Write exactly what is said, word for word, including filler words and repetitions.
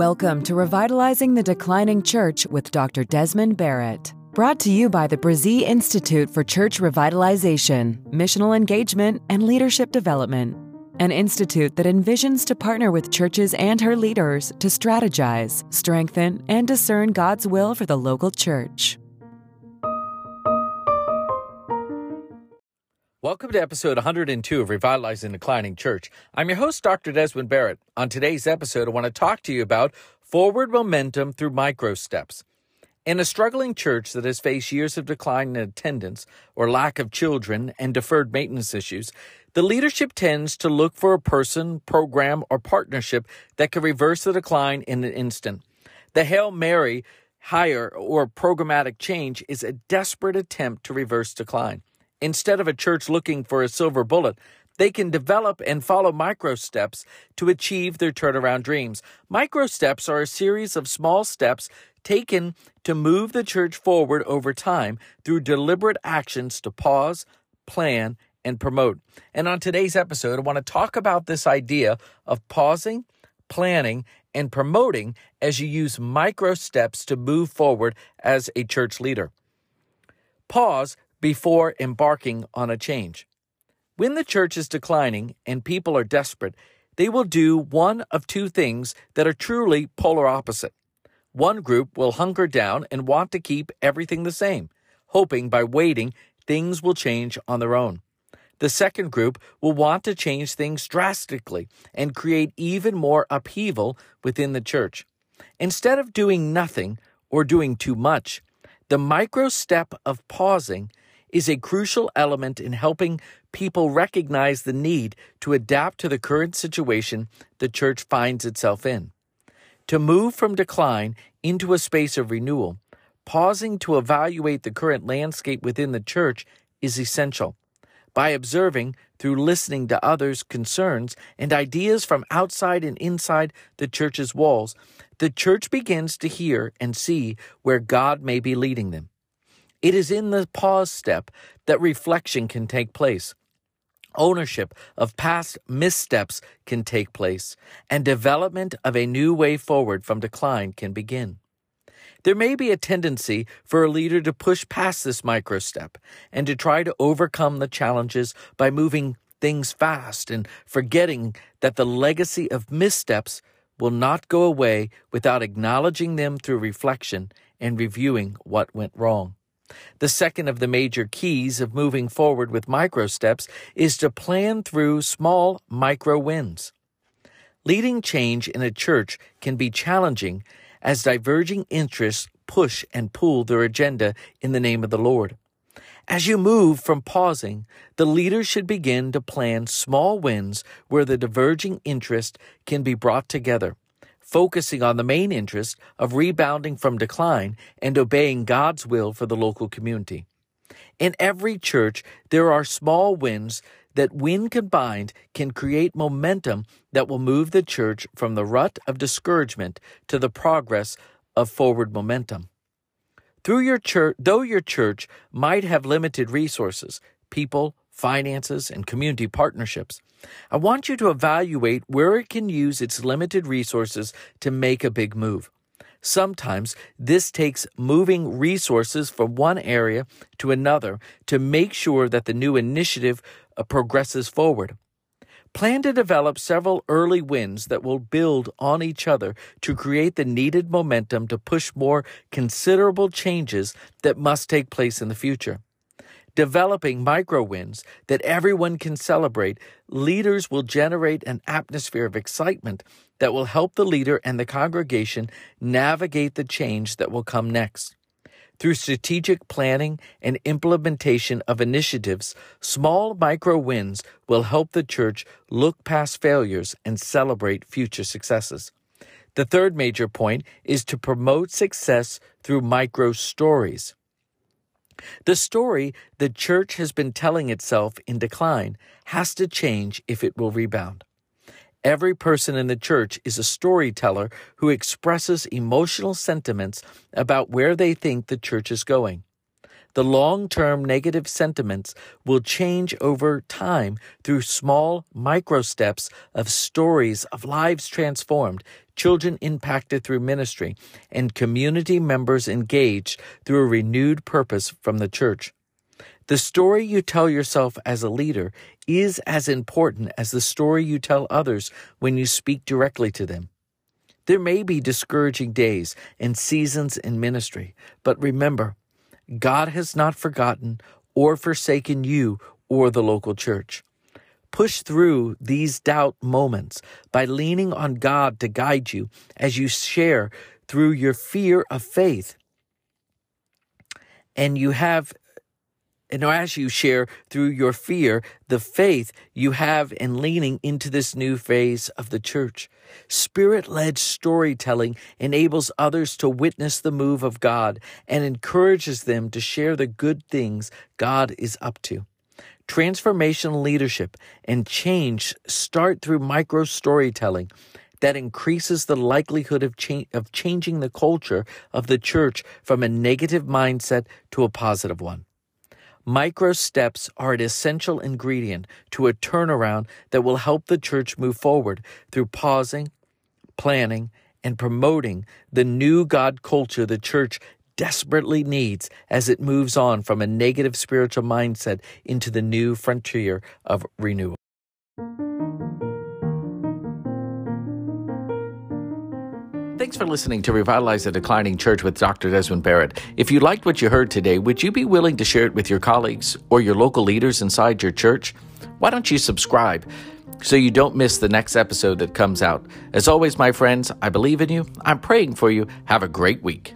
Welcome to Revitalizing the Declining Church with Doctor Desmond Barrett. Brought to you by the Brzee Institute for Church Revitalization, Missional Engagement, and Leadership Development, an institute that envisions to partner with churches and her leaders to strategize, strengthen, and discern God's will for the local church. Welcome to episode one hundred two of Revitalizing the Declining Church. I'm your host, Doctor Desmond Barrett. On today's episode, I want to talk to you about forward momentum through micro steps. In a struggling church that has faced years of decline in attendance or lack of children and deferred maintenance issues, the leadership tends to look for a person, program, or partnership that can reverse the decline in an instant. The Hail Mary hire or programmatic change is a desperate attempt to reverse decline. Instead of a church looking for a silver bullet, they can develop and follow micro steps to achieve their turnaround dreams. Micro steps are a series of small steps taken to move the church forward over time through deliberate actions to pause, plan, and promote. And on today's episode, I want to talk about this idea of pausing, planning, and promoting as you use micro steps to move forward as a church leader. Pause before embarking on a change. When the church is declining and people are desperate, they will do one of two things that are truly polar opposite. One group will hunker down and want to keep everything the same, hoping by waiting things will change on their own. The second group will want to change things drastically and create even more upheaval within the church. Instead of doing nothing or doing too much, the micro step of pausing is a crucial element in helping people recognize the need to adapt to the current situation the church finds itself in. To move from decline into a space of renewal, pausing to evaluate the current landscape within the church is essential. By observing, through listening to others' concerns and ideas from outside and inside the church's walls, the church begins to hear and see where God may be leading them. It is in the pause step that reflection can take place. Ownership of past missteps can take place, and development of a new way forward from decline can begin. There may be a tendency for a leader to push past this micro step and to try to overcome the challenges by moving things fast and forgetting that the legacy of missteps will not go away without acknowledging them through reflection and reviewing what went wrong. The second of the major keys of moving forward with micro steps is to plan through small micro wins. Leading change in a church can be challenging as diverging interests push and pull their agenda in the name of the Lord. As you move from pausing, the leader should begin to plan small wins where the diverging interest can be brought together, focusing on the main interest of rebounding from decline and obeying God's will for the local community. In every church, there are small wins that, when combined, can create momentum that will move the church from the rut of discouragement to the progress of forward momentum. Through your church, though your church might have limited resources, people, finances, and community partnerships, I want you to evaluate where it can use its limited resources to make a big move. Sometimes this takes moving resources from one area to another to make sure that the new initiative progresses forward. Plan to develop several early wins that will build on each other to create the needed momentum to push more considerable changes that must take place in the future. Developing micro wins that everyone can celebrate, leaders will generate an atmosphere of excitement that will help the leader and the congregation navigate the change that will come next. Through strategic planning and implementation of initiatives, small micro wins will help the church look past failures and celebrate future successes. The third major point is to promote success through microstories. The story the church has been telling itself in decline has to change if it will rebound. Every person in the church is a storyteller who expresses emotional sentiments about where they think the church is going. the long-term negative sentiments will change over time through small micro-steps of stories of lives transformed, children impacted through ministry, and community members engaged through a renewed purpose from the church. The story you tell yourself as a leader is as important as the story you tell others when you speak directly to them. There may be discouraging days and seasons in ministry, but remember, God has not forgotten or forsaken you or the local church. Push through these doubt moments by leaning on God to guide you as you share through your fear of faith, and you have And as you share through your fear, the faith you have in leaning into this new phase of the church. Spirit-led storytelling enables others to witness the move of God and encourages them to share the good things God is up to. Transformational leadership and change start through micro-storytelling that increases the likelihood of, cha- of changing the culture of the church from a negative mindset to a positive one. Micro steps are an essential ingredient to a turnaround that will help the church move forward through pausing, planning, and promoting the new God culture the church desperately needs as it moves on from a negative spiritual mindset into the new frontier of renewal. Thanks for listening to Revitalize the Declining Church with Doctor Desmond Barrett. If you liked what you heard today, would you be willing to share it with your colleagues or your local leaders inside your church? Why don't you subscribe so you don't miss the next episode that comes out? As always, my friends, I believe in you. I'm praying for you. Have a great week.